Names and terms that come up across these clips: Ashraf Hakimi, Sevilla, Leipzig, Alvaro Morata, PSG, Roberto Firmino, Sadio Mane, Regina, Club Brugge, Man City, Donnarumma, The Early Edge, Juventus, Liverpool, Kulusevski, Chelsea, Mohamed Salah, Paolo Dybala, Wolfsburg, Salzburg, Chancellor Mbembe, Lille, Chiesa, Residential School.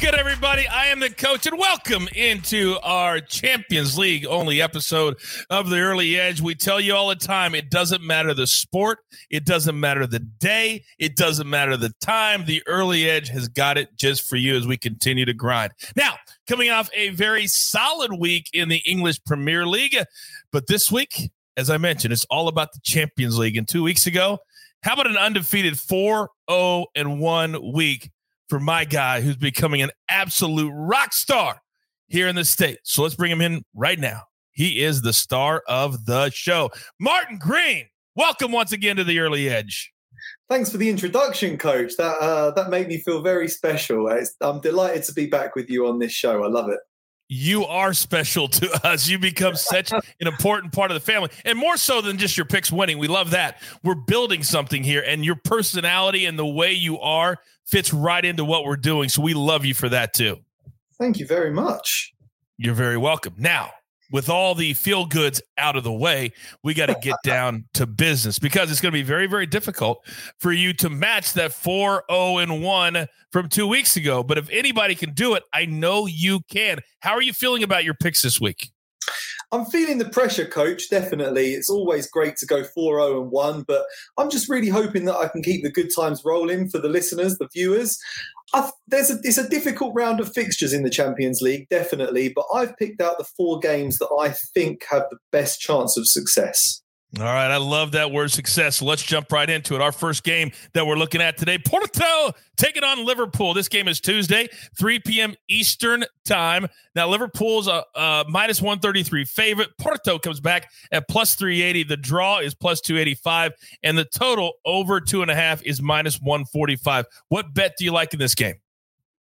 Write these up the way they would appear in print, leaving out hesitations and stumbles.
What's good, everybody? I am the coach, and welcome into our Champions League only episode of The Early Edge. We tell you all the time, it doesn't matter the sport, it doesn't matter the day, it doesn't matter the time. The Early Edge has got it just for you as we continue to grind. Now, coming off a very solid week in the English Premier League, but this week, as I mentioned, it's all about the Champions League. And 2 weeks ago, how about an undefeated 4-0-1 week for my guy who's becoming an absolute rock star here in the States? So let's bring him in right now. He is the star of the show. Martin Green, welcome once again to The Early Edge. Thanks for the introduction, Coach. That made me feel very special. I'm delighted to be back with you on this show. I love it. You are special to us. You become such an important part of the family, and more so than just your picks winning. We love that. We're building something here, and your personality and the way you are fits right into what we're doing. So we love you for that too. Thank you very much. You're very welcome. Now, with all the feel goods out of the way, we got to get down to business, because it's going to be very, very difficult for you to match that 4-0-1 from 2 weeks ago. But if anybody can do it, I know you can. How are you feeling about your picks this week? I'm feeling the pressure, Coach, definitely. It's always great to go 4-0-1, but I'm just really hoping that I can keep the good times rolling for the listeners, the viewers. It's a difficult round of fixtures in the Champions League, definitely, but I've picked out the four games that I think have the best chance of success. All right, I love that word, success. Let's jump right into it. Our first game that we're looking at today, Porto taking on Liverpool. This game is Tuesday, 3 p.m. Eastern time. Now, Liverpool's a minus 133 favorite. Porto comes back at plus 380. The draw is plus 285, and the total over 2.5 is minus 145. What bet do you like in this game?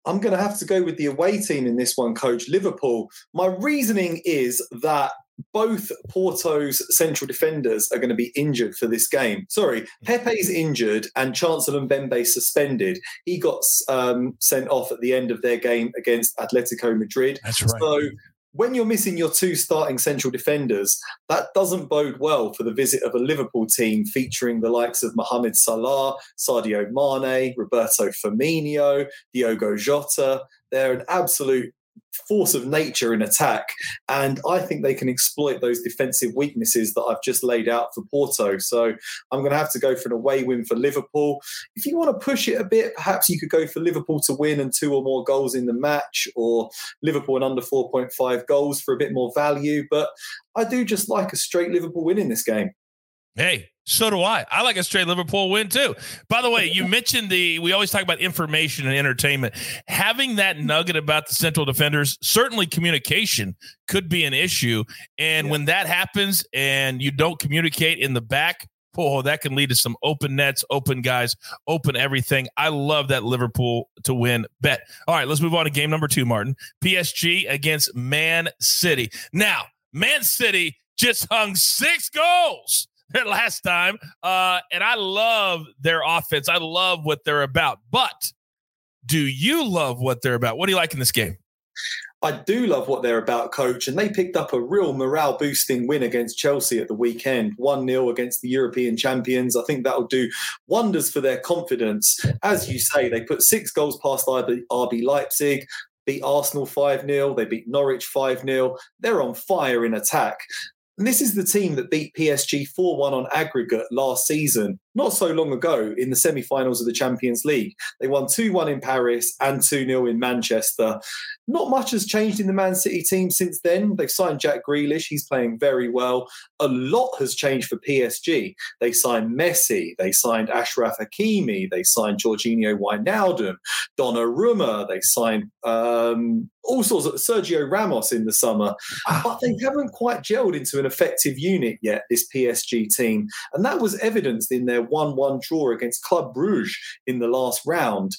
I'm going to have to go with the away team in this one, Coach, Liverpool. My reasoning is that both Porto's central defenders are going to be injured for this game. Sorry, Pepe's injured and Chancellor Mbembe suspended. He got sent off at the end of their game against Atletico Madrid. That's right. So when you're missing your two starting central defenders, that doesn't bode well for the visit of a Liverpool team featuring the likes of Mohamed Salah, Sadio Mane, Roberto Firmino, Diogo Jota. They're an absolute force of nature in attack, and I think they can exploit those defensive weaknesses that I've just laid out for Porto. So I'm going to have to go for an away win for Liverpool. If you want to push it a bit, perhaps you could go for Liverpool to win and two or more goals in the match, or Liverpool and under 4.5 goals for a bit more value. But I do just like a straight Liverpool win in this game. Hey, so do I. I like a straight Liverpool win too. By the way, you mentioned we always talk about information and entertainment. Having that nugget about the central defenders, certainly communication could be an issue. And when that happens and you don't communicate in the back, that can lead to some open nets, open guys, open everything. I love that Liverpool to win bet. All right, let's move on to game number 2, Martin. PSG against Man City. Now, Man City just hung 6 goals last time, and I love their offense. I love what they're about. But do you love what they're about? What do you like in this game? I do love what they're about, Coach, and they picked up a real morale-boosting win against Chelsea at the weekend, 1-0 against the European champions. I think that'll do wonders for their confidence. As you say, they put 6 goals past RB Leipzig, beat Arsenal 5-0, they beat Norwich 5-0. They're on fire in attack. And this is the team that beat PSG 4-1 on aggregate last season, not so long ago, in the semi-finals of the Champions League. They won 2-1 in Paris and 2-0 in Manchester. Not much has changed in the Man City team since then. They've signed Jack Grealish. He's playing very well. A lot has changed for PSG. They signed Messi. They signed Ashraf Hakimi. They signed Georginio Wijnaldum, Donnarumma. They signed all sorts of Sergio Ramos in the summer. But they haven't quite gelled into an effective unit yet, this PSG team. And that was evidenced in their 1-1 draw against Club Brugge in the last round.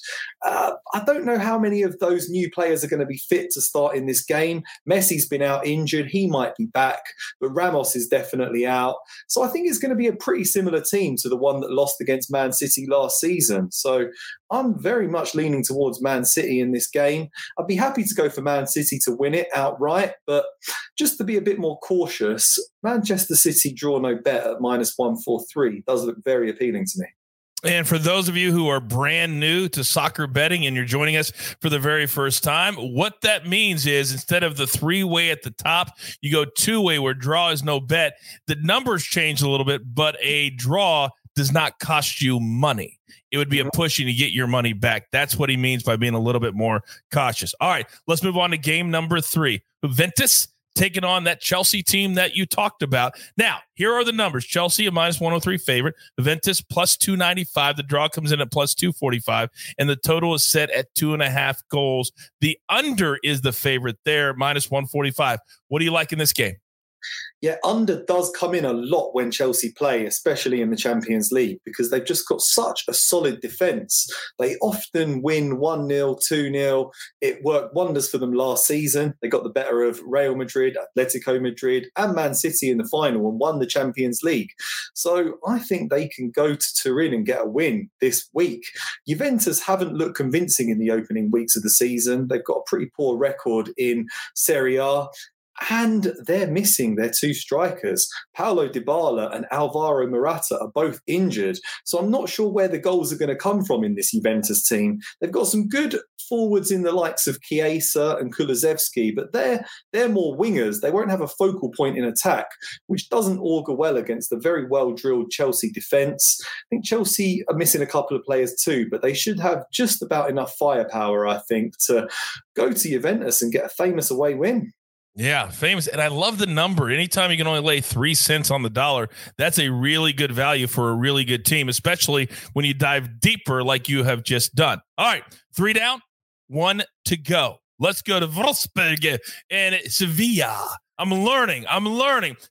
I don't know how many of those new players are going to be fit to start in this game. Messi's been out injured. He might be back, but Ramos is definitely out. So I think it's going to be a pretty similar team to the one that lost against Man City last season. So I'm very much leaning towards Man City in this game. I'd be happy to go for Man City to win it outright, but just to be a bit more cautious, Manchester City draw no bet at minus 143 does look very appealing to me. And for those of you who are brand new to soccer betting and you're joining us for the very first time, what that means is instead of the three-way at the top, you go two-way where draw is no bet. The numbers change a little bit, but a draw does not cost you money. It would be a push and you get your money back. That's what he means by being a little bit more cautious. All right, let's move on to game number 3. Juventus taking on that Chelsea team that you talked about. Now, here are the numbers. Chelsea, a minus 103 favorite. Juventus, plus 295. The draw comes in at plus 245. And the total is set at 2.5 goals. The under is the favorite there, minus 145. What do you like in this game? Yeah, under does come in a lot when Chelsea play, especially in the Champions League, because they've just got such a solid defence. They often win 1-0, 2-0. It worked wonders for them last season. They got the better of Real Madrid, Atletico Madrid and Man City in the final and won the Champions League. So I think they can go to Turin and get a win this week. Juventus haven't looked convincing in the opening weeks of the season. They've got a pretty poor record in Serie A. And they're missing their two strikers. Paolo Dybala and Alvaro Morata are both injured. So I'm not sure where the goals are going to come from in this Juventus team. They've got some good forwards in the likes of Chiesa and Kulusevski, but they're more wingers. They won't have a focal point in attack, which doesn't augur well against the very well-drilled Chelsea defence. I think Chelsea are missing a couple of players too, but they should have just about enough firepower, I think, to go to Juventus and get a famous away win. Yeah, famous. And I love the number. Anytime you can only lay 3 cents on the dollar, that's a really good value for a really good team, especially when you dive deeper like you have just done. All right, 3 down, 1 to go. Let's go to Wolfsburg and Sevilla. I'm learning.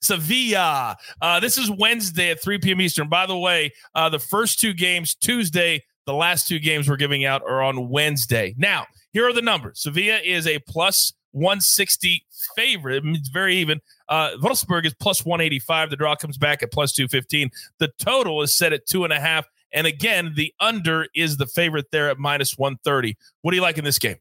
Sevilla. This is Wednesday at 3 p.m. Eastern. By the way, the first 2 games Tuesday, the last 2 games we're giving out are on Wednesday. Now, here are the numbers. Sevilla is a plus 160 favorite. It's very even. Wolfsburg is plus 185. The draw comes back at plus 215. The total is set at 2.5. And again, the under is the favorite there at minus 130. What do you like in this game?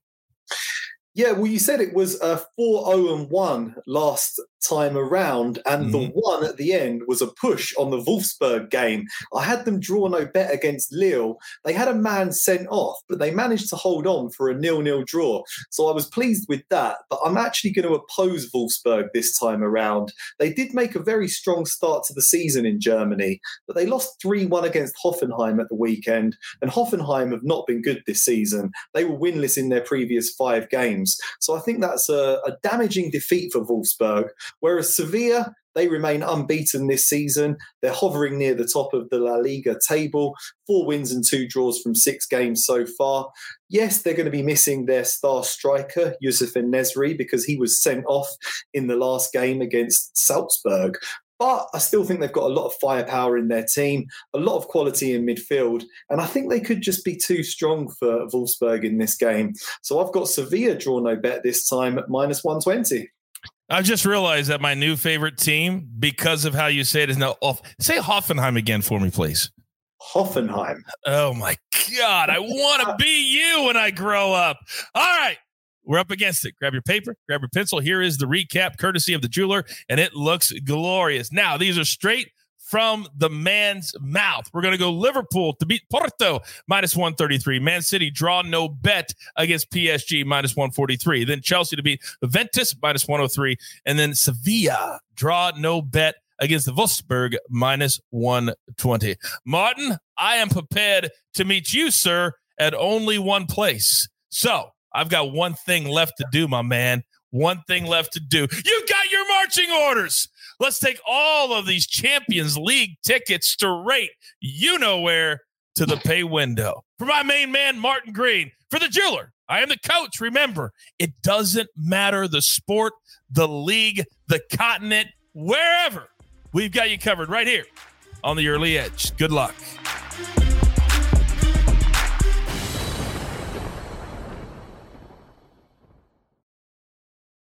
Yeah, well, you said it was 4-0-1 last time around, and the one at the end was a push on the Wolfsburg game. I had them draw no bet against Lille. They had a man sent off, but they managed to hold on for a 0-0 draw. So I was pleased with that, but I'm actually going to oppose Wolfsburg this time around. They did make a very strong start to the season in Germany, but they lost 3-1 against Hoffenheim at the weekend, and Hoffenheim have not been good this season. They were winless in their previous 5 games. So I think that's a damaging defeat for Wolfsburg. Whereas Sevilla, they remain unbeaten this season. They're hovering near the top of the La Liga table. 4 wins and 2 draws from 6 games so far. Yes, they're going to be missing their star striker, Youssef En-Nesyri, because he was sent off in the last game against Salzburg. But I still think they've got a lot of firepower in their team, a lot of quality in midfield, and I think they could just be too strong for Wolfsburg in this game. So I've got Sevilla draw no bet this time at minus 120. I've just realized that my new favorite team, because of how you say it, is now off. Say Hoffenheim again for me, please. Hoffenheim. Oh, my God. I want to be you when I grow up. All right. We're up against it. Grab your paper. Grab your pencil. Here is the recap, courtesy of the jeweler, and it looks glorious. Now, these are straight from the man's mouth. We're going to go Liverpool to beat Porto, minus 133. Man City, draw no bet against PSG, minus 143. Then Chelsea to beat Juventus, minus 103. And then Sevilla, draw no bet against the Wolfsburg, minus 120. Martin, I am prepared to meet you, sir, at only one place. So I've got one thing left to do, my man. One thing left to do. You got your marching orders. Let's take all of these Champions League tickets straight, you know where, to the pay window. For my main man, Martin Green, for the jeweler, I am the coach. Remember, it doesn't matter the sport, the league, the continent, wherever. We've got you covered right here on The Early Edge. Good luck.